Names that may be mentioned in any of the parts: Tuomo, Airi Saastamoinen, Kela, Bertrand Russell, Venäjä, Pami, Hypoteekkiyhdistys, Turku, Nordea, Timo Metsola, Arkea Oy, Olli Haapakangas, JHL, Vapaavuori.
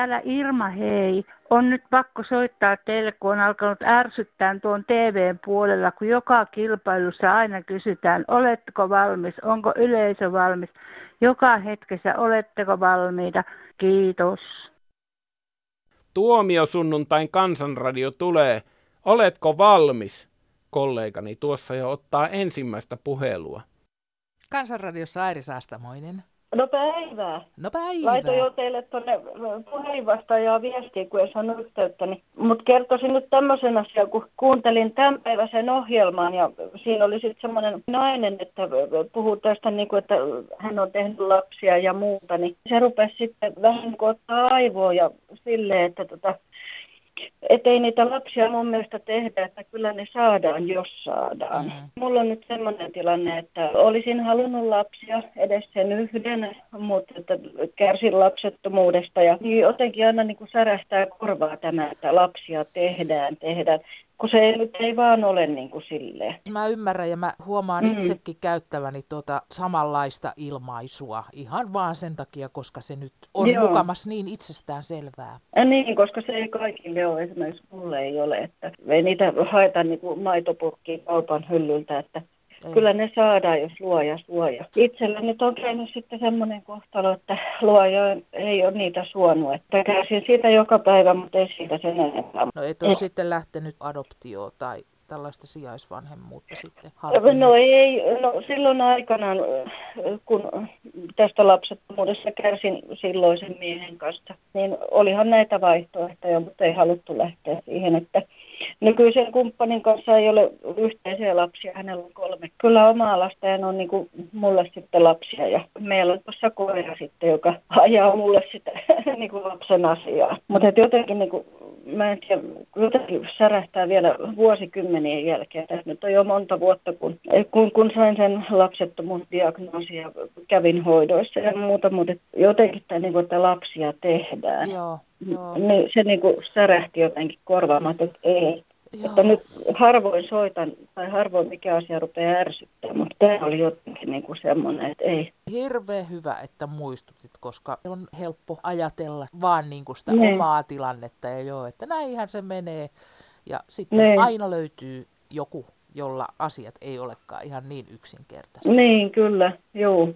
Täällä Irma, hei. On nyt pakko soittaa teille, kun on alkanut ärsyttää tuon TV:n puolella, kun joka kilpailussa aina kysytään, oletteko valmis, onko yleisö valmis, joka hetkessä oletteko valmiita. Kiitos. Tuomiosunnuntain Kansanradio tulee, oletko valmis? Kollegani tuossa jo ottaa ensimmäistä puhelua. Kansanradiossa Airi Saastamoinen. No päivää. Laitoin jo teille tuonne puhelinvastaajaa viestiä, kun ei saanut yhteyttä. Mutta kertoisin nyt tämmöisen asian, kun kuuntelin tämän päiväisen ohjelman ja siinä oli sitten semmoinen nainen, että puhuu tästä, niin kuin, että hän on tehnyt lapsia ja muuta. Niin se rupesi sitten vähän niin kuin ottaa aivoa ja silleen, että että ei niitä lapsia mun mielestä tehdä, että kyllä ne saadaan, jos saadaan. Mm-hmm. Mulla on nyt semmoinen tilanne, että olisin halunnut lapsia, edes sen yhden, mutta että kärsin lapsettomuudesta. Ja niin jotenkin aina niin kuin särästää korvaa tämä, että lapsia tehdään. Kun se nyt ei vaan ole niin kuin silleen. Mä ymmärrän ja mä huomaan itsekin käyttäväni tuota samanlaista ilmaisua ihan vaan sen takia, koska se nyt on mukamas niin itsestään selvää. Niin, koska se ei kaikille ole, esimerkiksi mulle ei ole, että ei niitä haeta niin kuin maitopurkkiin kaupan hyllyltä, että kyllä ne saadaan, jos luoja suojaa. Itsellä nyt on käynyt sitten semmoinen kohtalo, että luoja ei ole niitä suonut. Että kärsin siitä joka päivä, mutta ei siitä sen enempää. No et ole sitten lähtenyt adoptioon tai tällaista sijaisvanhemmuutta sitten harkinnut? No ei, no silloin aikanaan, kun tästä lapsettomuudessa kärsin silloisen miehen kanssa, niin olihan näitä vaihtoehtoja, mutta ei haluttu lähteä siihen, että nykyisen kumppanin kanssa ei ole yhteisiä lapsia, hänellä on 3. Kyllä omaa lasta ja on niin kuin mulle sitten lapsia ja meillä on tuossa koira sitten, joka ajaa mulle sitä niin kuin lapsen asiaa. Mutta jotenkin niin kuin, mä en tiedä, jotenkin särähtää vielä vuosikymmenien jälkeen. Tässä nyt on jo monta vuotta, kun sain sen lapsettomuusdiagnoosin ja kävin hoidoissa ja muuta, mutta jotenkin tämä, niin kuin, että lapsia tehdään. Joo. No. Niin se niin kuin särähti jotenkin korvaamaan, että ei. Joo. Että nyt harvoin soitan tai harvoin mikä asia rupeaa ärsyttämään, mutta tämä oli jotenkin niin kuin semmoinen, että ei. Hirveän hyvä, että muistutit, koska on helppo ajatella vaan niin kuin sitä omaa tilannetta ja että näinhän se menee. Ja sitten aina löytyy joku, jolla asiat ei olekaan ihan niin yksinkertaisia. Niin, kyllä, joo.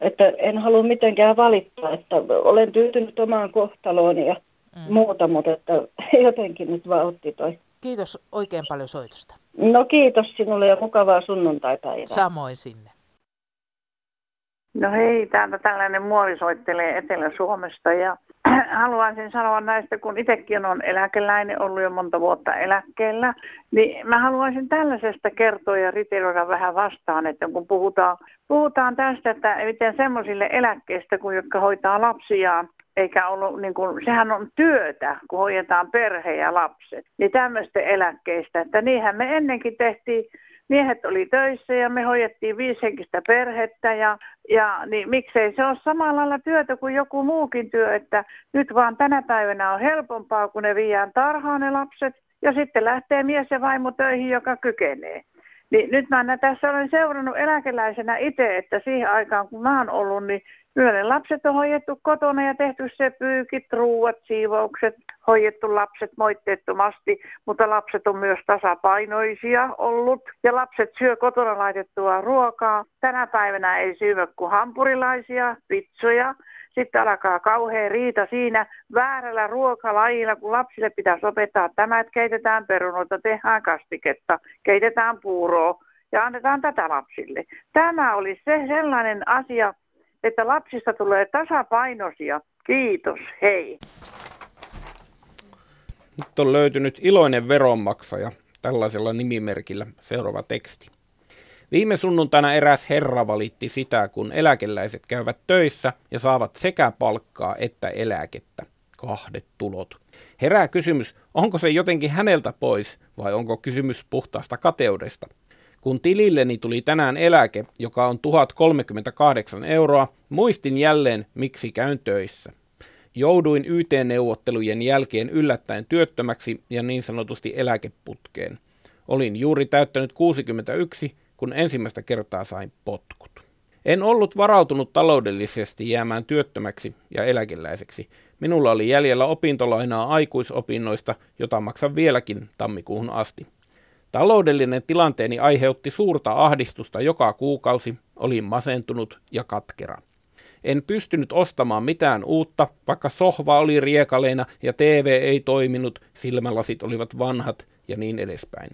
Että en halua mitenkään valittaa, että olen tyytynyt omaan kohtalooni ja muuta, mutta että jotenkin nyt vaan otti toi. Kiitos oikein paljon soitosta. No kiitos sinulle ja mukavaa sunnuntaipäivää. Samoin sinne. No hei, täältä tällainen muori soittelee Etelä-Suomesta ja haluaisin sanoa näistä, kun itsekin on eläkeläinen ollut jo monta vuotta eläkkeellä, niin mä haluaisin tällaisesta kertoa ja riteilöidä vähän vastaan, että kun puhutaan tästä, että miten semmoisille eläkkeistä, kun jotka hoitaa lapsiaan, eikä ollut, niin kuin, sehän on työtä, kun hoidetaan perhe ja lapset, niin tämmöistä eläkkeistä, että niinhän me ennenkin tehtiin. Miehet oli töissä ja me hoidettiin 5-henkistä perhettä ja niin miksei se ole samalla lailla työtä kuin joku muukin työ, että nyt vaan tänä päivänä on helpompaa, kun ne viedään tarhaan ne lapset ja sitten lähtee mies ja vaimo töihin, joka kykenee. Niin nyt mä tässä olen seurannut eläkeläisenä itse, että siihen aikaan kun mä oon ollut, niin kyllä ne lapset on hoidettu kotona ja tehty se pyykit, ruuat, siivoukset, hoidettu lapset moitteettomasti, mutta lapset on myös tasapainoisia ollut ja lapset syö kotona laitettua ruokaa. Tänä päivänä ei syö kuin hampurilaisia, pitsoja. Sitten alkaa kauhea riita siinä väärällä ruokalajilla, kun lapsille pitäisi opettaa tämä, että keitetään perunoita, tehdään kastiketta, keitetään puuroa ja annetaan tätä lapsille. Tämä oli se sellainen asia, että lapsista tulee tasapainoisia. Kiitos, hei. Nyt on löytynyt iloinen veronmaksaja tällaisella nimimerkillä. Seuraava teksti. Viime sunnuntaina eräs herra valitti sitä, kun eläkeläiset käyvät töissä ja saavat sekä palkkaa että eläkettä. Kahdet tulot. Herää kysymys, onko se jotenkin häneltä pois vai onko kysymys puhtaasta kateudesta? Kun tililleni tuli tänään eläke, joka on 1 038 €, muistin jälleen, miksi käyn töissä. Jouduin YT-neuvottelujen jälkeen yllättäen työttömäksi ja niin sanotusti eläkeputkeen. Olin juuri täyttänyt 61, kun ensimmäistä kertaa sain potkut. En ollut varautunut taloudellisesti jäämään työttömäksi ja eläkeläiseksi. Minulla oli jäljellä opintolainaa aikuisopinnoista, jota maksan vieläkin tammikuuhun asti. Taloudellinen tilanteeni aiheutti suurta ahdistusta joka kuukausi, olin masentunut ja katkera. En pystynyt ostamaan mitään uutta, vaikka sohva oli riekaleena ja TV ei toiminut, silmälasit olivat vanhat ja niin edespäin.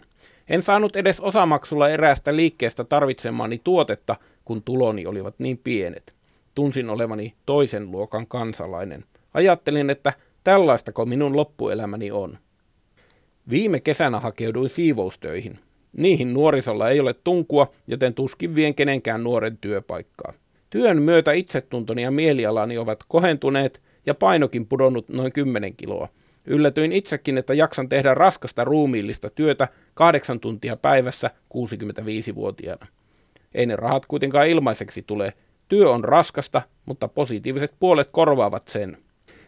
En saanut edes osamaksulla eräästä liikkeestä tarvitsemaani tuotetta, kun tuloni olivat niin pienet. Tunsin olevani toisen luokan kansalainen. Ajattelin, että tällaistako minun loppuelämäni on. Viime kesänä hakeuduin siivoustöihin. Niihin nuorisolla ei ole tunkua, joten tuskin vien kenenkään nuoren työpaikkaa. Työn myötä itsetuntoni ja mielialani ovat kohentuneet ja painokin pudonnut noin 10 kiloa. Yllätyin itsekin, että jaksan tehdä raskasta ruumiillista työtä 8 tuntia päivässä 65-vuotiaana. Ei ne rahat kuitenkaan ilmaiseksi tule. Työ on raskasta, mutta positiiviset puolet korvaavat sen.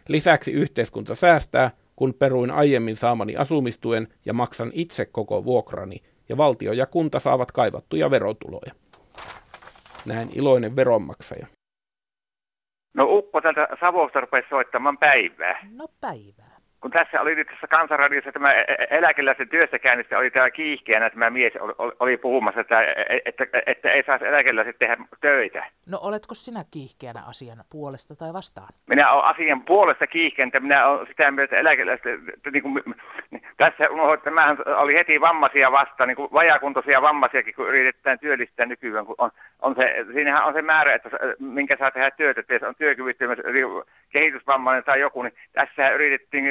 Lisäksi yhteiskunta säästää, kun peruin aiemmin saamani asumistuen ja maksan itse koko vuokrani, ja valtio ja kunta saavat kaivattuja verotuloja. Näin iloinen veronmaksaja. No ukko tältä Savosta rupesi soittamaan päivää. No päivää. Kun tässä oli nyt tässä Kansanradiossa tämä eläkeläisten työssäkäynnistä oli tämä kiihkeänä tämä mies oli puhumassa, että ei saisi eläkeläiset tehdä töitä. No oletko sinä kiihkeänä asian puolesta tai vastaan? Minä olen asian puolesta kiihkeänä, että minä olen sitä mieltä eläkeläisten, tässä tämähän oli heti vammaisia vastaan, niin kuin vajakuntoisia vammasiakin, kun yritetään työllistää nykyään, kun siinähän on se määrä, että minkä saa tehdä työtä, että jos on työkyvyttömyys, kehitysvammainen tai joku, niin tässä yritettiin,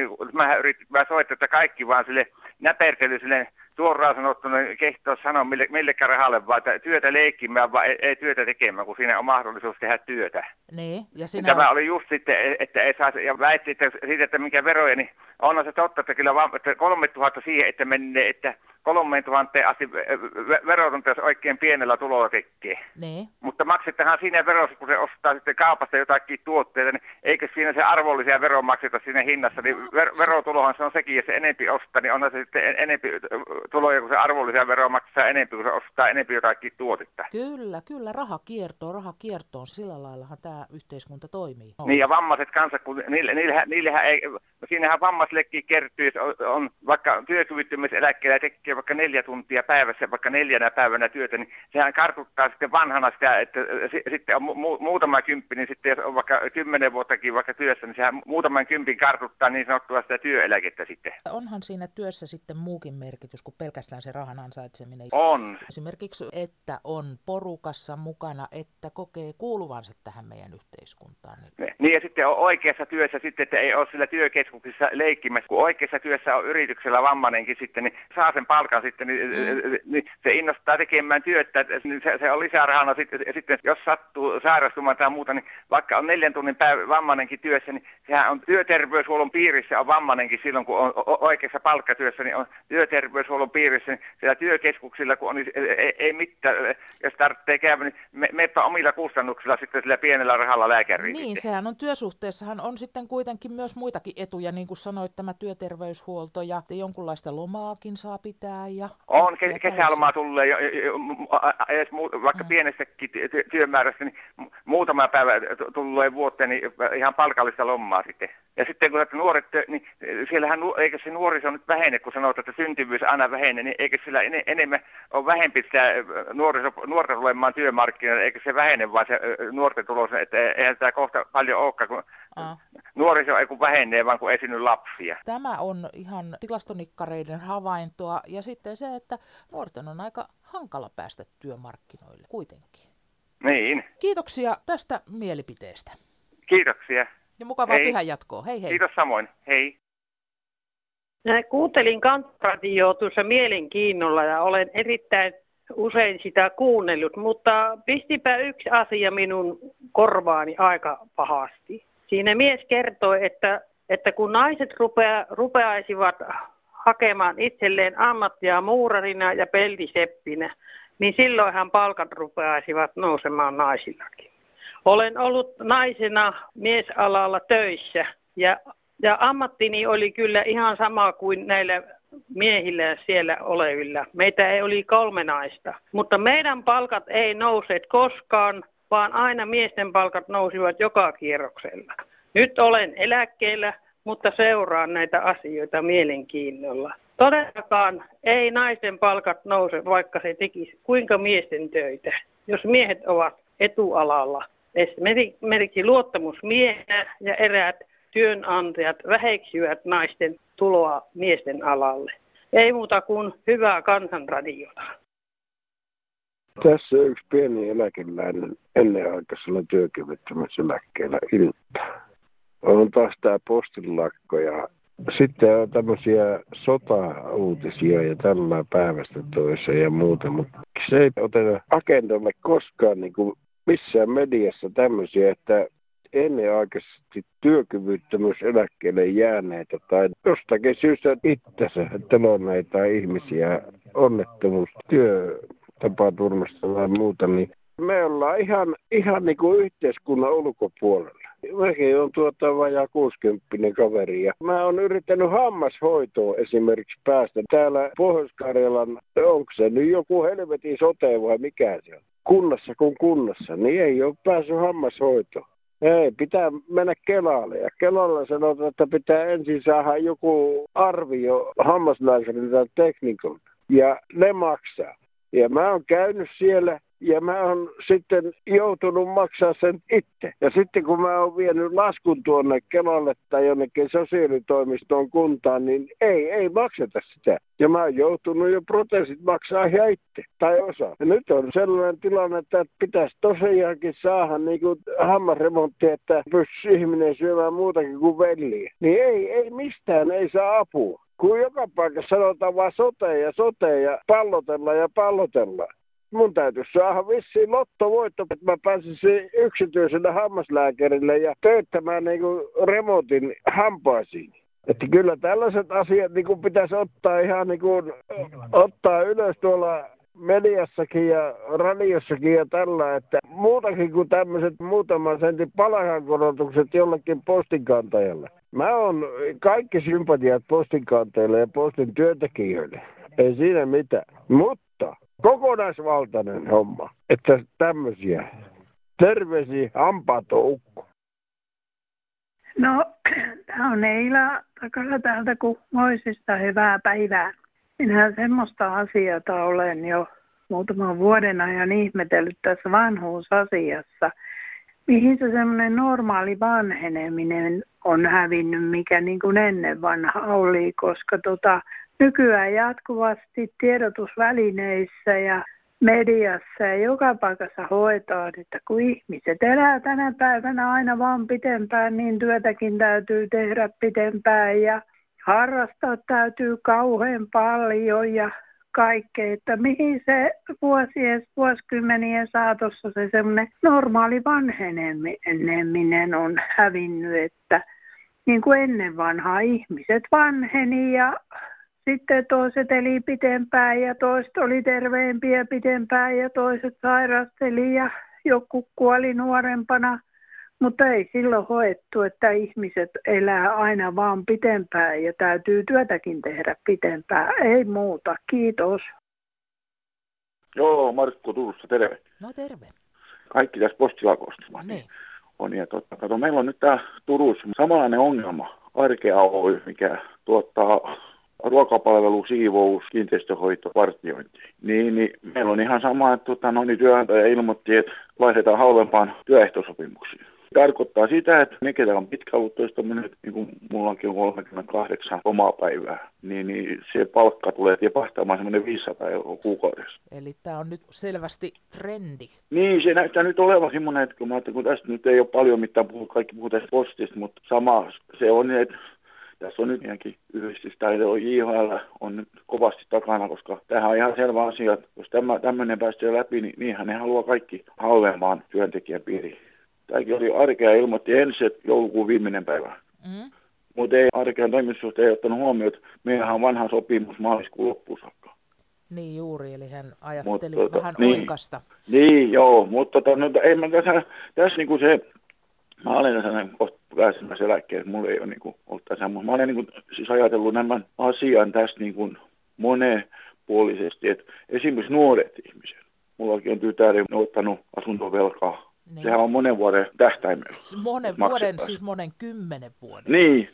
mä soittaa, että kaikki vaan sille näpertely sille suoraan sanottuna kehtoa sanoa millekään rahalle, vaan että työtä leikkimään, vaan ei työtä tekemään, kun siinä on mahdollisuus tehdä työtä. Niin, ja sinä... Tämä oli just sitten, että ei saa, ja väitti siitä, että minkä veroja, niin on se totta, että kyllä vaan, että 3000 siihen, että menee, että 3000 asti verotonta, jos oikein pienellä tulolla tekee. Niin. Mutta maksettahan siinä verossa, kun se ostaa sitten kaupasta jotakin tuotteita, niin eikö siinä se arvonlisä vero makseta siinä hinnassa, niin verotulohan se on sekin, jos se enempi ostaa, niin onhan se sitten enempi tuloja, kun se arvonlisä vero maksaa enempi, kun se ostaa enempi jotakin tuotetta. Kyllä, raha kiertoon, sillä laillahan tämä yhteiskunta toimii. On. Niin, ja vammaiset kansakunnat, niillähän ei, no siinähän vammaisillekin kertyy, on vaikka työkyvyttömyyseläkkeellä tekee vaikka 4 tuntia päivässä, vaikka 4 päivänä työtä, niin sehän kartuttaa sitten vanhana sitä, että sitten on muutama kymppi, niin sitten jos on vaikka 10 vuottakin vaikka työssä, niin sehän muutaman kympin kartuttaa niin sanottua sitä työeläkettä sitten. Onhan siinä työssä sitten muukin merkitys kuin pelkästään se rahan ansaitseminen. On. Esimerkiksi, että on porukassa mukana, että kokee kuuluvansa tähän meidän yhteiskuntaan. Niin ja sitten on oikeassa työssä sitten, että ei ole sillä työkeskuksessa leikkimässä, kun oikeassa työssä on yrityksellä vammainenkin sitten, niin saa sen palkan sitten, niin se innostaa tekemään työtä, niin se on lisärahana sitten, ja sitten jos sattuu sairastumaan tai muuta, niin vaikka on 4 tunnin päivä vammainenkin työssä, niin sehän on työterveyshuollon piirissä on vammainenkin silloin, kun on oikeassa palkkatyössä, niin on työterveyshuollon piirissä, niin siellä työkeskuksilla, kun on, niin ei mitään, jos tarvitsee käydä, niin meppä omilla kustannuksilla sitten sillä pienellä rahalla lääkäriin. Niin, sehän on työsuhteessahan on sitten kuitenkin myös muitakin etuja, niin kuin sanoit, tämä työterveyshuolto ja jonkunlaista lomaakin saa pitää. Ja on, kesälomaa tulee, vaikka pienestäkin työmäärästä, niin muutama päivä tulee vuoteen, niin ihan palkallista lomaa sitten. Ja sitten kun nuoret, niin siellähän, eikö se nuoriso nyt vähene, kun sanotaan, että syntyvyys aina vähene, niin eikö sillä enemmän ole vähempi sitä nuorta tulemaan työmarkkinoille, eikö se vähene, vaan se nuorten tulos, että eihän tämä kohta paljon olekaan, kun nuoriso ei kun vähenee, vaan kun ei synny lapsia. Tämä on ihan tilastonikkareiden havaintoa ja sitten se, että nuorten on aika hankala päästä työmarkkinoille kuitenkin. Niin. Kiitoksia tästä mielipiteestä. Kiitoksia. Ja mukavaa pyhän jatkoa. Hei hei. Kiitos samoin. Hei. Minä kuuntelin Kansanradiota tuossa mielenkiinnolla ja olen erittäin usein sitä kuunnellut, mutta pistipä yksi asia minun korvaani aika pahasti. Siinä mies kertoi, että kun naiset rupeaisivat hakemaan itselleen ammattia muurarina ja peltiseppinä, niin silloinhan palkat rupeaisivat nousemaan naisillakin. Olen ollut naisena miesalalla töissä ja ammattini oli kyllä ihan sama kuin näillä miehillä siellä olevilla. Meitä ei oli 3 naista, mutta meidän palkat ei nousseet koskaan, vaan aina miesten palkat nousivat joka kierroksella. Nyt olen eläkkeellä, mutta seuraan näitä asioita mielenkiinnolla. Todellakaan ei naisen palkat nouse, vaikka se tekisi kuinka miesten töitä, jos miehet ovat etualalla. Esimerkiksi luottamusmiehenä ja eräät työnantajat väheksyvät naisten tuloa miesten alalle. Ei muuta kuin hyvää kansanradiota. Tässä yksi pieni eläkeläinen ennenaikaisella työkyvyttömyyseläkkeellä iltaa. On taas tämä postilakko ja sitten on tämmöisiä sota-uutisia ja tällä päivästä toiseen ja muuta, mutta se ei oteta agendalle koskaan niin kuin missään mediassa tämmöisiä, että ennenaikaisesti työkyvyttömyyseläkkeelle jääneitä tai jostakin syystä itsensä teloneita ihmisiä onnettomuustyötapaturmasta tai muuta, niin me ollaan ihan niin kuin yhteiskunnan ulkopuolella. Mäkin on vajaa 60-vuotias kaveri ja mä oon yrittänyt hammashoitoon esimerkiksi päästä. Täällä Pohjois-Karjalan, onko se nyt joku helvetin sote vai mikä se on? Kunnassa kuin kunnassa, niin ei ole päässyt hammashoitoon. Ei, pitää mennä Kelalle. Ja Kelalla sanotaan, että pitää ensin saada joku arvio hammaslääkäriltä tai teknikolta. Ja ne maksaa. Ja mä oon käynyt siellä. Ja mä oon sitten joutunut maksaa sen itse. Ja sitten kun mä oon vienyt laskun tuonne Kelalle tai jonnekin sosiaalitoimistoon kuntaan, niin ei makseta sitä. Ja mä oon joutunut jo proteesit maksaa ihan itse tai osa. Ja nyt on sellainen tilanne, että pitäisi tosiaankin saada niin kuin hammasremontti, että pystyisi ihminen syömään muutakin kuin velliä. Niin ei mistään ei saa apua. Kun joka paikassa sanotaan vaan sote ja pallotellaan. Mun täytyisi saada vissiin lottovoitto, että mä pääsisin yksityisellä hammaslääkärille ja töyttämään niinku remontin hampaisiin. Että kyllä tällaiset asiat niinku pitäisi ottaa ihan niinku, ottaa ylös tuolla mediassakin ja radiossakin ja tällä, että muutakin kuin tämmöiset muutaman sentin palkankorotukset jollekin postinkantajalle. Mä oon kaikki sympatiat postinkantajille ja postin työntekijöille. Ei siinä mitään. Mutta kokonaisvaltainen homma, että tämmöisiä. Terveisiä, hampaatoukko. No, tää on Eila takana täältä Kuhmoisista. Hyvää päivää. Minähän semmoista asiaa olen jo muutaman vuoden ajan ihmetellyt tässä vanhuusasiassa. Mihin se semmoinen normaali vanheneminen on hävinnyt, mikä niin kuin ennen vanha oli, koska nykyään jatkuvasti tiedotusvälineissä ja mediassa ja joka paikassa hoetaan, että kun ihmiset elää tänä päivänä aina vaan pitempään, niin työtäkin täytyy tehdä pitempään ja harrastaa täytyy kauhean paljon ja kaikkea, että mihin se vuosikymmenien saatossa se semmoinen normaali vanheneminen on hävinnyt, että niin kuin ennen vanhaa ihmiset vanheni ja sitten toiset eli pitempään ja toiset oli terveempiä pitempään ja toiset sairasteli ja joku kuoli nuorempana. Mutta ei silloin hoettu, että ihmiset elää aina vaan pitempään ja täytyy työtäkin tehdä pitempään. Ei muuta, kiitos. Joo, Markku Turussa, terve. No terve. Kaikki tässä postilakosta. Niin. On, ja kato, meillä on nyt tää Turussa samanlainen ongelma. Arkea Oy, mikä tuottaa ruokapalvelu, siivous, kiinteistöhoito, vartiointi. Niin meillä on ihan sama, että työnantaja ilmoitti, että laitetaan halvempaan työehtosopimuksiin. Tarkoittaa sitä, että me ketä on pitkä ollut toistaminen, niin kuin mullakin on 38 omaa päivää, niin se palkka tulee tipahtamaan semmoinen 500 € kuukaudessa. Eli tämä on nyt selvästi trendi. Niin, se näyttää nyt olevan semmoinen, että kun tästä nyt ei ole paljon mitään puhuttu, kaikki puhutaan postista, mutta sama se on, että tässä on nyt iänkin yhdistys, tai JHL on nyt kovasti takana, koska tämähän on ihan selvä asia, että jos tämmöinen päästöö läpi, niin niinhän ne haluaa kaikki halvemman työntekijän piiriin. Tämäkin oli Arkea ilmoitti ensin, että joulukuun viimeinen päivä. Mm. Mutta ei Arkean toimitussuhteen ottanut huomioon, että meillähän on vanha sopimus maaliskuun loppuun saakka. Niin juuri, eli hän ajatteli vähän niin, oikasta. Niin, joo, mutta ei mä tässä niinku se, mä olen tässä kohta pääsemässä eläkkeelle, mulla ei ole niinku ollut tässä, mutta mä olen niinku siis ajatellut tämän asian tässä niinku monenpuolisesti, että esimerkiksi nuoret ihmiset, mullakin on tytäri ottanut asuntovelkaa. Niin. Sehän on monen vuoden tähtäimellä. Siis monen 10 vuoden.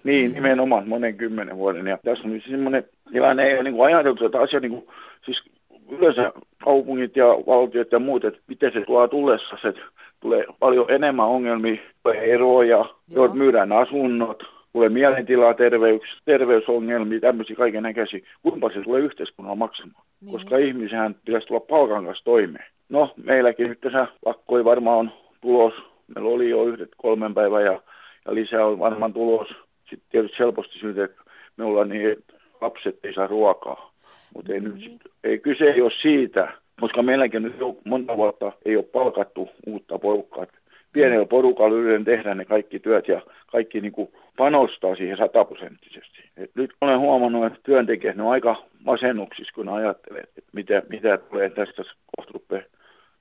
Niin, nimenomaan monen 10 vuoden. Ja tässä on nyt semmoinen tilanne, ei ole niin ajateltu, että asia niin kuin, siis yleensä kaupungit ja valtiot ja muut, että miten se tulee tullessa, se tulee paljon enemmän ongelmia, tulee eroja, joita myydään asunnot, tulee mielentilaa, terveysongelmia, tämmöisiä kaikennäköisiä. Kuinka se tulee yhteiskunnan maksamaan? Niin. Koska ihmisenhän pitäisi tulla palkan kanssa toimeen. No, meilläkin nyt tässä lakkoi varmaan on tulos. Meillä oli jo yhdet 3 päivää ja lisää on varmaan tulos. Sitten tietysti helposti syytä, että me ollaan niin, että lapset ei saa ruokaa. Mutta ei kyse ei ole siitä, koska meilläkin nyt monta vuotta ei ole palkattu uutta porukkaa. Pienellä porukalla yleensä tehdään ne kaikki työt ja kaikki niin kuin panostaa siihen 100%. Nyt olen huomannut, että työntekijät ne on aika masennuksissa, kun ajattelee, että mitä tulee tästä kohta rupeaa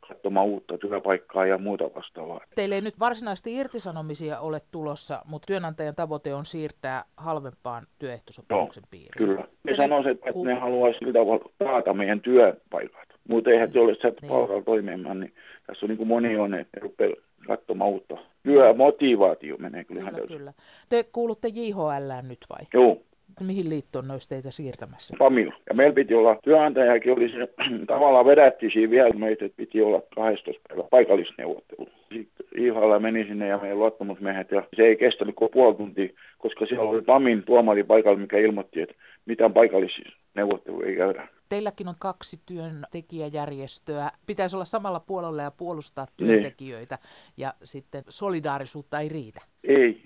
katsomaan uutta työpaikkaa ja muuta vastaavaa. Teillä ei nyt varsinaisesti irtisanomisia ole tulossa, mutta työnantajan tavoite on siirtää halvempaan työehtosopimuksen piiriin. Kyllä. Ne sanoisivat, että ne haluaisivat sillä tavalla taata meidän työpaikat, mutta eihän se ole sitä palkalla toimeenmaan, niin tässä on niin kuin moni on, että ne rupeaa katsomaan uutta. Työmotivaatio menee kyllä. Te kuulutte JHL:ään nyt vai? Joo. Mihin liittoon olisi teitä siirtämässä? Pamilla. Ja meillä piti olla, työnantajakin oli se, tavallaan vedättiin siinä vielä meitä, että piti olla 12 päivä paikallisneuvottelu. Sitten JHL meni sinne ja meidän luottamusmiehet, ja se ei kestänyt kuin puoli tuntia, koska siellä oli Pamin tuomari paikalla, mikä ilmoitti, että mitään paikallisneuvottelua ei käydä. Teilläkin on 2 työntekijäjärjestöä. Pitäisi olla samalla puolella ja puolustaa työntekijöitä, ja sitten solidaarisuutta ei riitä. Ei.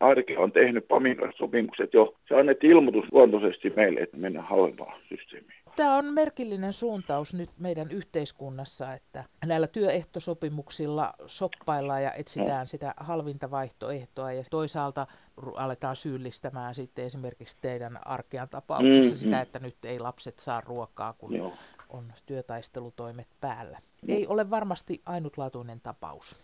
Arkea on tehnyt Pamin kanssa sopimukset jo. Se annettiin ilmoitus luontoisesti meille, että mennään halvempaan systeemiin. Tämä on merkillinen suuntaus nyt meidän yhteiskunnassa, että näillä työehtosopimuksilla shoppaillaan ja etsitään sitä halvinta vaihtoehtoa ja toisaalta aletaan syyllistämään sitten esimerkiksi teidän Arkean tapauksessa sitä, että nyt ei lapset saa ruokaa, kun on työtaistelutoimet päällä. Ei ole varmasti ainutlaatuinen tapaus.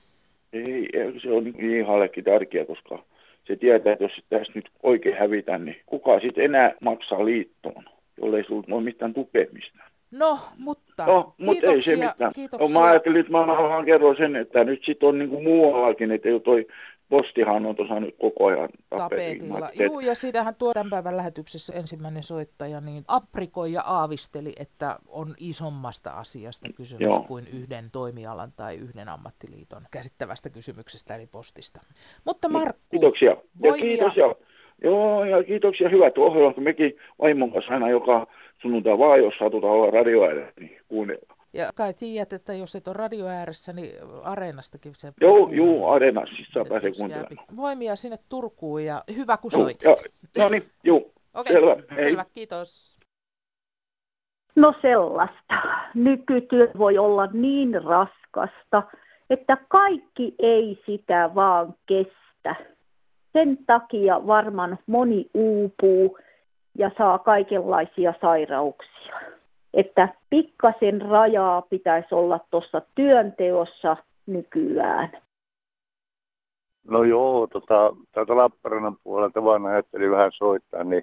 Ei, se on JHL:llekin tärkeä, koska se tietää, että jos tässä nyt oikein hävitään, niin kuka sitten enää maksaa liittoon, jollei sinulla ole mitään tukemista. No, mutta kiitoksia, ei se mitään. Kiitoksia. No, mä ajattelin, että mä kerron sen, että nyt sitten on niinku muuallakin, että toi postihan on tuossa nyt koko ajan tapetilla. Joo, ja siitähän tuo tämän päivän lähetyksessä ensimmäinen soittaja niin aprikoi ja aavisteli, että on isommasta asiasta kysymys kuin yhden toimialan tai yhden ammattiliiton käsittävästä kysymyksestä eli postista. Mutta Markku, kiitoksia. Ja kiitoksia hyvät ohjelmat. Mekin vaimon kanssa aina joka sunnuntai vaan, jos satutaan olla radioäänet, niin kuunnellaan. Ja kai tiedät, että jos et ole radio ääressä, niin Areenastakin se... Joo, Areenassa siis saa pääsee kuuntelemaan. Voimia sinne Turkuun ja hyvä kun soitit. No niin, okay. Selvä, kiitos. No sellaista. Nykytyö voi olla niin raskasta, että kaikki ei sitä vaan kestä. Sen takia varmaan moni uupuu ja saa kaikenlaisia sairauksia. Että pikkasen rajaa pitäisi olla tuossa työnteossa nykyään. No joo, täältä Lappeenrannan puolelta vaan ajattelin vähän soittaa, niin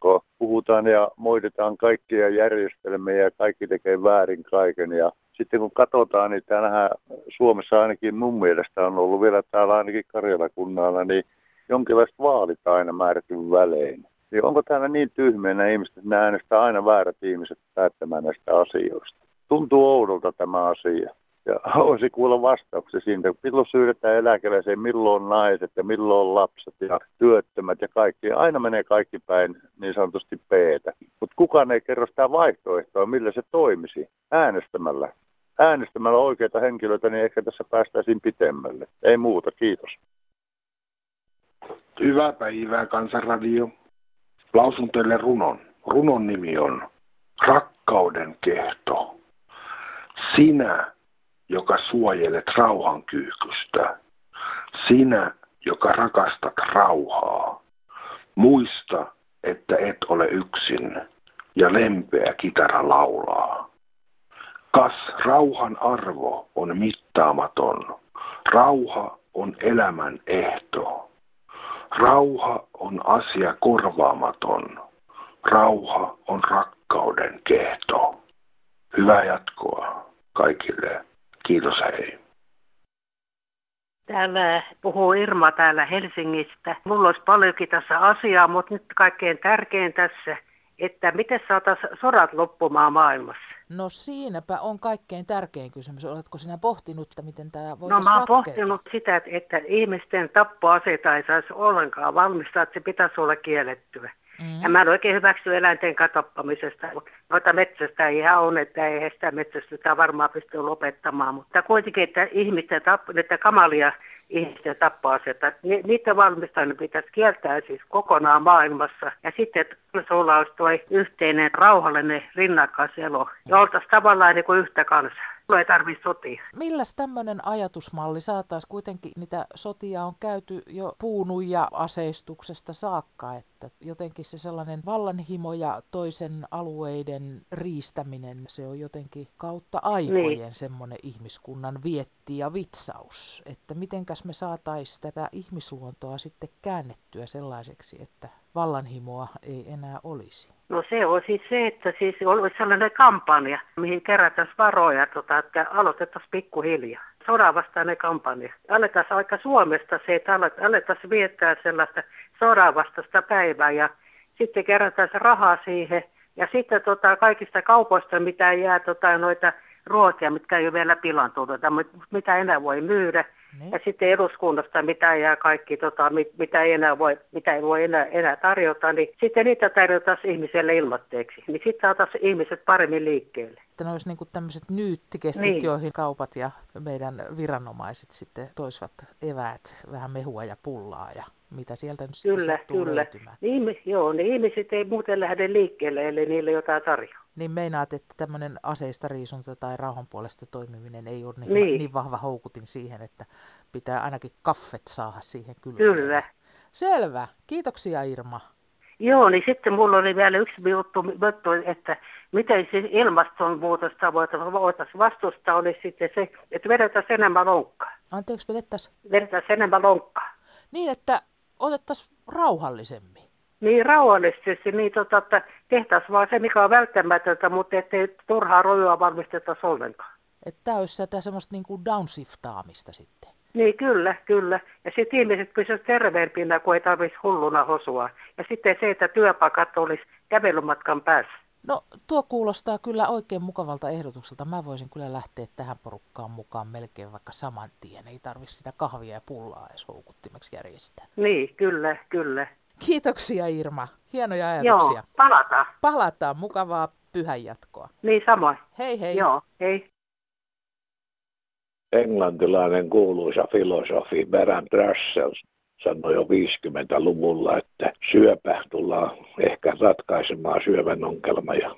kun puhutaan ja moitetaan kaikkia järjestelmiä ja kaikki tekee väärin kaiken. Ja sitten kun katsotaan, niin täällähän Suomessa ainakin mun mielestä on ollut vielä täällä ainakin Karjala-kunnalla, niin jonkinlaista vaalit aina määrätyn välein. Niin onko täällä niin tyhmänä ihmiset, että ne äänestää aina väärät ihmiset päättämään näistä asioista? Tuntuu oudolta tämä asia. Ja olisi kuulla vastauksia siitä, milloin syydetään eläkeläiseen, milloin naiset ja milloin lapset ja työttömät ja kaikki. Aina menee kaikki päin niin sanotusti peetä. Mutta kukaan ei kerro sitä vaihtoehtoa, millä se toimisi äänestämällä. Äänestämällä oikeita henkilöitä, niin ehkä tässä päästäisiin pitemmälle. Ei muuta, kiitos. Hyvää päivää, Kansanradio. Lausun teille runon. Runon nimi on Rakkauden kehto. Sinä, joka suojelet rauhan kyykystä. Sinä, joka rakastat rauhaa. Muista, että et ole yksin, ja lempeä kitara laulaa. Kas rauhan arvo on mittaamaton. Rauha on elämän ehto. Rauha on asia korvaamaton. Rauha on rakkauden kehto. Hyvää jatkoa kaikille. Kiitos, hei. Täällä puhuu Irma täällä Helsingistä. Mulla olisi paljonkin tässä asiaa, mutta nyt kaikkein tärkein tässä, että miten saataisiin sodat loppumaan maailmassa? No siinäpä on kaikkein tärkein kysymys. Oletko sinä pohtinut, että miten tämä voitaisiin ratkeaa? No mä oon pohtinut sitä, että ihmisten tappoaseita ei saisi ollenkaan valmistaa, että se pitäisi olla kiellettyä. Mm-hmm. Ja mä en oikein hyväksy eläinten tappamisesta. Noita metsästäjiä on, että ei sitä metsästystä varmaan pysty lopettamaan. Mutta kuitenkin, että ihmisten että kamalia ihmisten tappoaseita, niitä valmistaminen pitäisi kieltää siis kokonaan maailmassa. Ja sitten sulla olisi tuo yhteinen rauhallinen rinnakkaiselo. Ja oltaisiin tavallaan niin kuin yhtä kansaa. Ei tarvitse sotia. Milläs tämmöinen ajatusmalli saataisiin kuitenkin, niitä sotia on käyty jo puunun ja aseistuksesta saakka, että jotenkin se sellainen vallanhimo ja toisen alueiden riistäminen, se on jotenkin kautta aikojen niin. Semmoinen ihmiskunnan vietti ja vitsaus, että mitenkäs me saataisiin tätä ihmisluontoa sitten käännettyä sellaiseksi, että vallanhimoa ei enää olisi. No se on siis se, että siis olisi sellainen kampanja, mihin kerätäisiin varoja, että aloitettaisiin pikkuhiljaa. Sodan vastainen kampanja. Alettaisiin aika Suomesta se, että alettaisiin viettää sellaista sodan vastaista päivää ja sitten kerätäisiin rahaa siihen. Ja sitten kaikista kaupoista, mitä jää noita ruokia, mitkä ei ole vielä pilantunut, mitä enää voi myydä. Ja sitten eduskunnasta, mitä jää kaikki, mitä ei voi enää tarjota, niin sitten niitä tarjotaan ihmiselle ilmoitteeksi. Niin sitten saataisiin ihmiset paremmin liikkeelle. Että ne olisi niin kuin tämmöiset nyyttikestit, niin. Joihin kaupat ja meidän viranomaiset sitten toisivat eväät, vähän mehua ja pullaa ja mitä sieltä nyt sitten sattuu löytymään. Niin ihmiset ei muuten lähde liikkeelle, eli niille jotain tarjoaa. Niin meinaat, että tämmöinen aseista riisunta tai rauhan puolesta toimiminen ei ole niin vahva houkutin siihen, että pitää ainakin kaffet saada siihen kylkeen. Kyllä. Selvä. Kiitoksia Irma. Joo, niin sitten mulla oli vielä yksi juttu, että miten siis ilmastonmuutosta voitaisiin vastustaa, oli sitten se, että vedettäisiin enemmän lonkkaa. Anteeksi, vedettäisiin? Vedettäisiin enemmän lonkkaa. Niin, että otettaisiin rauhallisemmin. Niin, rauhallisesti, niin että tehtäisiin vaan se, mikä on välttämätöntä, mutta ettei turhaa rojua valmisteta ollenkaan. Että tämä olisi semmoista niin kuin downshiftaamista sitten. Niin, kyllä. Ja sitten ihmiset pysyisivät terveempinä, kun ei tarvitsisi hulluna hosua. Ja sitten se, että työpaikat olisi kävelymatkan päässä. No, tuo kuulostaa kyllä oikein mukavalta ehdotukselta. Mä voisin kyllä lähteä tähän porukkaan mukaan melkein vaikka saman tien. Ei tarvitsisi sitä kahvia ja pullaa edes houkuttimeksi järjestää. Niin, kyllä. Kiitoksia Irma. Hienoja ajatuksia. Joo, palataan. Mukavaa pyhän jatkoa. Niin, samoin. Hei. Joo, hei. Englantilainen kuuluisa filosofi Bertrand Russell sanoi jo 50-luvulla, että syöpä tullaan ehkä ratkaisemaan syövän ongelma ja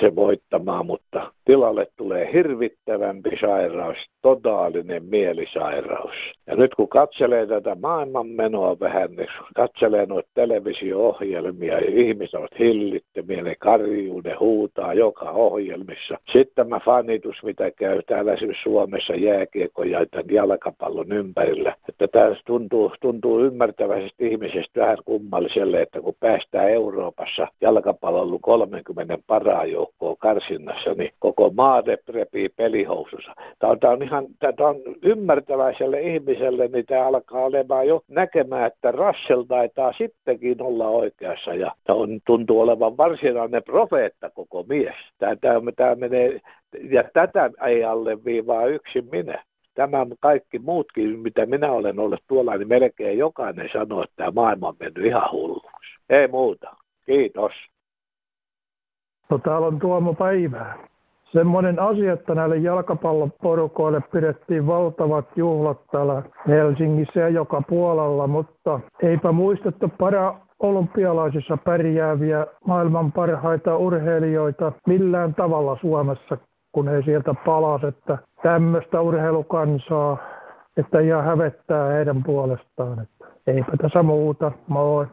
se voittamaan, mutta tilalle tulee hirvittävämpi sairaus, totaalinen mielisairaus. Ja nyt kun katselee tätä maailmanmenoa vähän, niin katselee noita televisio-ohjelmia ja ihmiset ovat hillittömiä, ne karjuu, ne huutaa joka ohjelmissa. Sitten tämä fanitus, mitä käy täällä esimerkiksi Suomessa jääkiekon ja tämän jalkapallon ympärillä, että tämä tuntuu ymmärtäväisesti ihmisestä vähän kummalliselle, että kun päästään Euroopassa jalkapallon 30 paraajoukkoon karsinnassa, niin koko maade repii pelihousussa. Tämä on ymmärtäväiselle ihmiselle, niin tämä alkaa olemaan jo näkemään, että Russell taitaa sittenkin olla oikeassa. Ja tuntuu olevan varsinainen profeetta koko mies. Tämä menee, ja tätä ei alleviivaa yksin minä. Tämä kaikki muutkin, mitä minä olen ollut tuolla, niin melkein jokainen sanoo, että tämä maailma on mennyt ihan hulluksi. Ei muuta. Kiitos. No, täällä on Tuomo päivää. Semmoinen asia, että näille jalkapalloporukoille pidettiin valtavat juhlat täällä Helsingissä ja joka puolella, mutta eipä muistettu paralympialaisissa pärjääviä maailman parhaita urheilijoita millään tavalla Suomessa, kun ei sieltä palasi, että tämmöistä urheilukansaa, että ihan hävettää heidän puolestaan, että eipä tässä muuta, moi.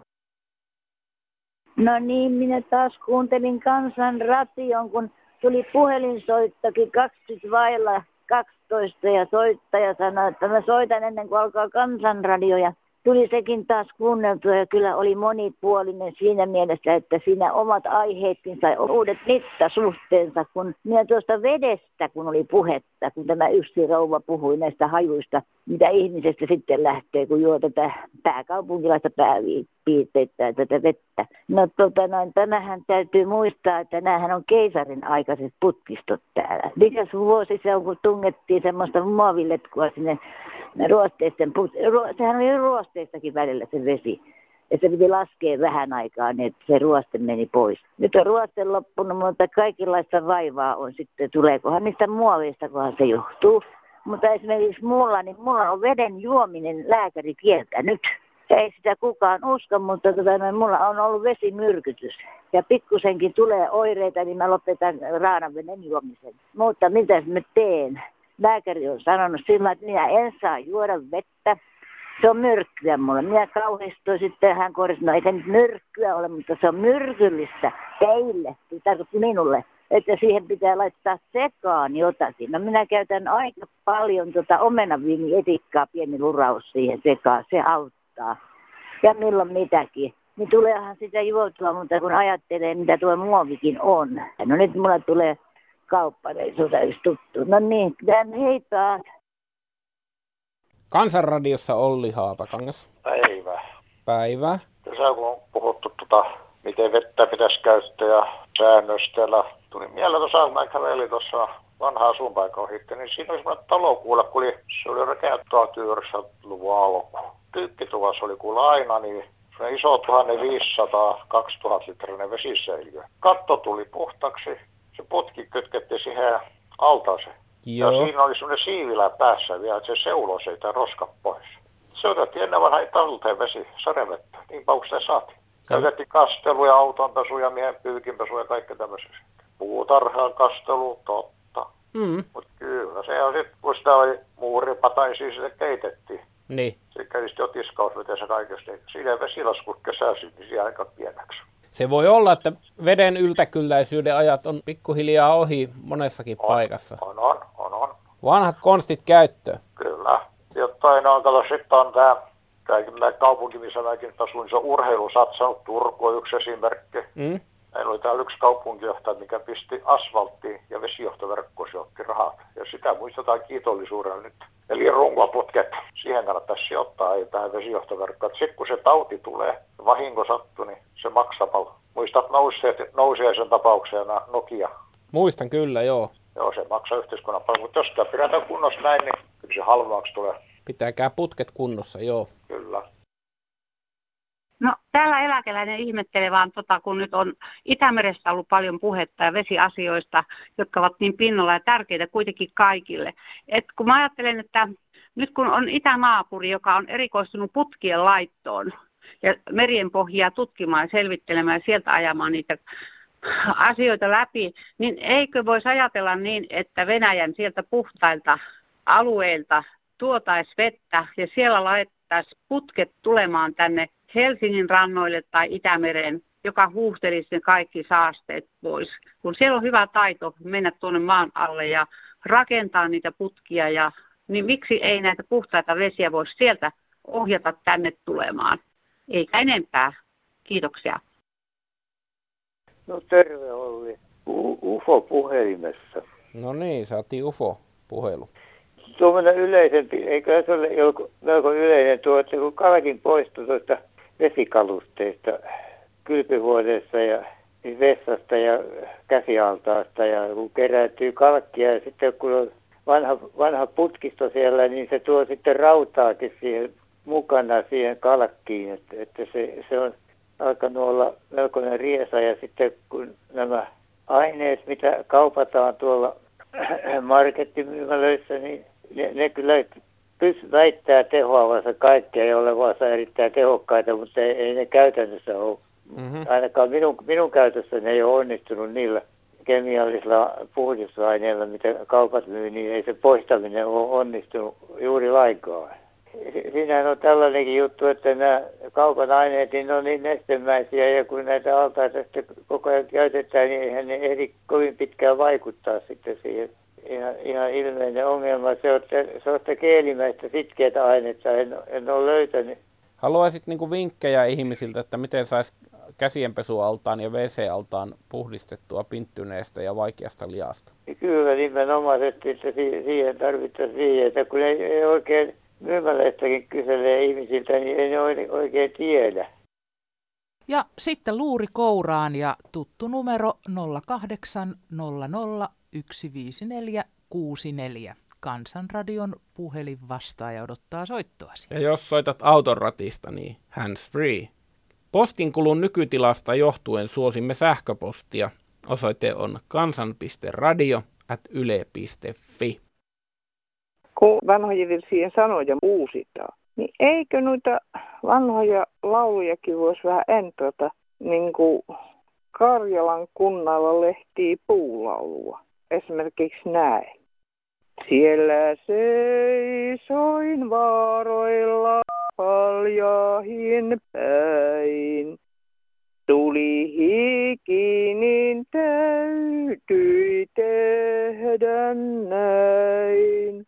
No niin, minä taas kuuntelin kansan ration, kun tuli puhelinsoittokin 20:12 ja soittaja sanoi, että mä soitan ennen kuin alkaa kansanradio ja tuli sekin taas kuunneltua ja kyllä oli monipuolinen siinä mielessä, että siinä omat aiheetkin sai uudet mittasuhteensa, kun minä tuosta vedestä, kun oli puhetta, kun tämä yksi rouva puhui näistä hajuista, mitä ihmisestä sitten lähtee, kun juo tätä pääkaupunkilaista pääpiirteitä tätä vettä. No tämähän täytyy muistaa, että näähän on keisarin aikaiset putkistot täällä. Mikäs vuosi se on, kun tungettiin semmoista muoviletkua sinne ruosteisten sehän oli ruosteistakin välillä se vesi. Että se piti laskea vähän aikaa, niin että se ruoste meni pois. Nyt on ruoste loppunut, mutta kaikenlaista vaivaa on sitten. Tuleekohan niistä muoveista, kunhan se johtuu. Mutta esimerkiksi mulla on veden juominen lääkäri kieltänyt. Ei sitä kukaan usko, mutta mulla on ollut vesimyrkytys. Ja pikkusenkin tulee oireita, niin mä lopetan raanan veden juomisen. Mutta mitä mä teen? Lääkäri on sanonut sillä, että minä en saa juoda vettä. Se on myrkkyä mulle. Minä kauhistuin sitten, hän korjasi, no ei se nyt myrkkyä ole, mutta se on myrkyllistä teille, tarkoitti minulle. Että siihen pitää laittaa sekaan jotakin. No minä käytän aika paljon omenaviinietikkaa, pieni luraus siihen sekaan, se auttaa. Ja milloin mitäkin. Niin tuleehan sitä juotua, mutta kun ajattelee, mitä tuo muovikin on. No nyt mulla tulee kauppareisuuta yksi tuttu. No niin, hei taas. Kansanradiossa Olli Haapakangas. Päivä. Päivä. Tässä kun on puhuttu miten vettä pitäisi käyttää ja säännöstä. Tuli mieleen tuossa, mä kävelin tuossa vanhaa asunpaikan ohitte, niin siinä oli semmoinen talo kuule, kun se oli rakennettua 1900-luvun alku. Tyyppituvassa oli kuule aina, niin se iso 1500-2000 litrainen vesisäiliö. Katto tuli puhtaksi, se putki kytketti siihen altaaseen. Ja siinä oli semmoinen siivilä päässä vielä, että se seuloi siitä roskat pois. Se otettiin ennen vanhaa talteen vesi, sadevettä, niin paljon sitä saatiin. Käytettiin kasteluja, autonpesuja, miehen pyykinpesuja ja kaikkea tämmöisiä. Puutarhaan kastelu, totta. Mm. Mutta kyllä, se on sitten, kun sitä oli muuripataisiin, sitä keitettiin. Niin. Se kävisti jo tiskausvetessä kaikesta. Siinä vesilaskut kesäisin, niin siinä aika pieneksi. Se voi olla, että veden yltäkylläisyyden ajat on pikkuhiljaa ohi monessakin paikassa. On. Vanhat konstit käyttöön. Kyllä. Jotain aikalla sitten on tämä kaupunki, missä mäkin asuin, se on urheilusatsannut. Turku on yksi esimerkki. Mm. Meillä oli täällä yksi kaupunkijohtaja, mikä pisti asfalttiin ja vesijohtoverkkoon sijoitti rahat. Ja sitä muistetaan kiitollisuudella nyt. Eli runglaputket, siihen kannattaisi sijoittaa, ei tähän vesijohtoverkkoon. Sitten kun se tauti tulee, vahinko sattui, niin se maksaa paljon. Muistat Nousiaisen tapauksena Nokia? Muistan kyllä, joo. Joo, se maksaa yhteiskunnan paljon, mutta jos sitä pidetään kunnossa näin, niin kyllä se halvaaksi tulee. Pitääkää putket kunnossa, joo. Kyllä. No täällä eläkeläinen ihmettelee vaan, kun nyt on Itämerestä ollut paljon puhetta ja vesiasioista, jotka ovat niin pinnalla ja tärkeitä kuitenkin kaikille. Et kun mä ajattelen, että nyt kun on itänaapuri, joka on erikoistunut putkien laittoon ja merien pohjaa tutkimaan ja selvittelemään ja sieltä ajamaan niitä asioita läpi, niin eikö voisi ajatella niin, että Venäjän sieltä puhtailta alueilta tuotaisi vettä ja siellä laittaisi putket tulemaan tänne Helsingin rannoille tai Itämereen, joka huuhtelisi ne kaikki saasteet pois. Kun siellä on hyvä taito mennä tuonne maan alle ja rakentaa niitä putkia, niin miksi ei näitä puhtaita vesiä voisi sieltä ohjata tänne tulemaan? Eikä enempää. Kiitoksia. No terve Olli. UFO puhelimessa. No niin, saatiin UFO-puhelu. Tuommoinen yleisempi, eikö se ole melko yleinen tuo, että kun kalakin poistui tuosta vesikalusteista kylpyhuoneessa ja vessasta ja käsialtaasta ja kun kerääntyy kalkkia ja sitten kun on vanha putkisto siellä, niin se tuo sitten rautaakin siihen mukana siihen kalkkiin, että se on alkanut olla melkoinen riesa ja sitten kun nämä aineet, mitä kaupataan tuolla markettimyymälöissä, niin ne kyllä väittää tehoavansa kaikkea ja olevansa erittäin tehokkaita, mutta ei ne käytännössä ole. Mm-hmm. Ainakaan minun käytössäni ne ei ole onnistunut niillä kemiallisilla puhdistusaineilla, mitä kaupat myy, niin ei se poistaminen ole onnistunut juuri lainkaan. Siinähän on tällainenkin juttu, että nämä kaupan aineet niin on niin nestemäisiä ja kun näitä altaita koko ajan käytetään, niin eihän ne ehdi kovin pitkään vaikuttaa sitten siihen. Ihan ilmeinen ongelma. Se on sitä geelimäistä sitkeätä aineita en ole löytänyt Haluaisit niin kuin vinkkejä ihmisiltä, että miten saisi käsienpesualtaan ja WC-altaan puhdistettua pinttyneestä ja vaikeasta liasta? Kyllä nimenomaisesti, että siihen tarvittaisiin vihjeitä, kun ei oikein myymäläistäkin kyselee ihmisiltä, niin ei ne oikein tiedä. Ja sitten luuri kouraan ja tuttu numero 0800 154 64. Kansanradion puhelinvastaaja odottaa soittoasi. Ja jos soitat autoratista, niin hands free. Postinkulun nykytilasta johtuen suosimme sähköpostia. Osoite on kansan.radio@yle.fi. Kun vanhoja virsiä sanoja uusitaan, niin eikö noita vanhoja laulujakin voisi vähän entrata, niin kuin Karjalan kunnalla lehtii puulaulua, esimerkiksi näin. Siellä seisoin vaaroilla paljahin päin. Tuli hiki, niin täytyi tehdä näin.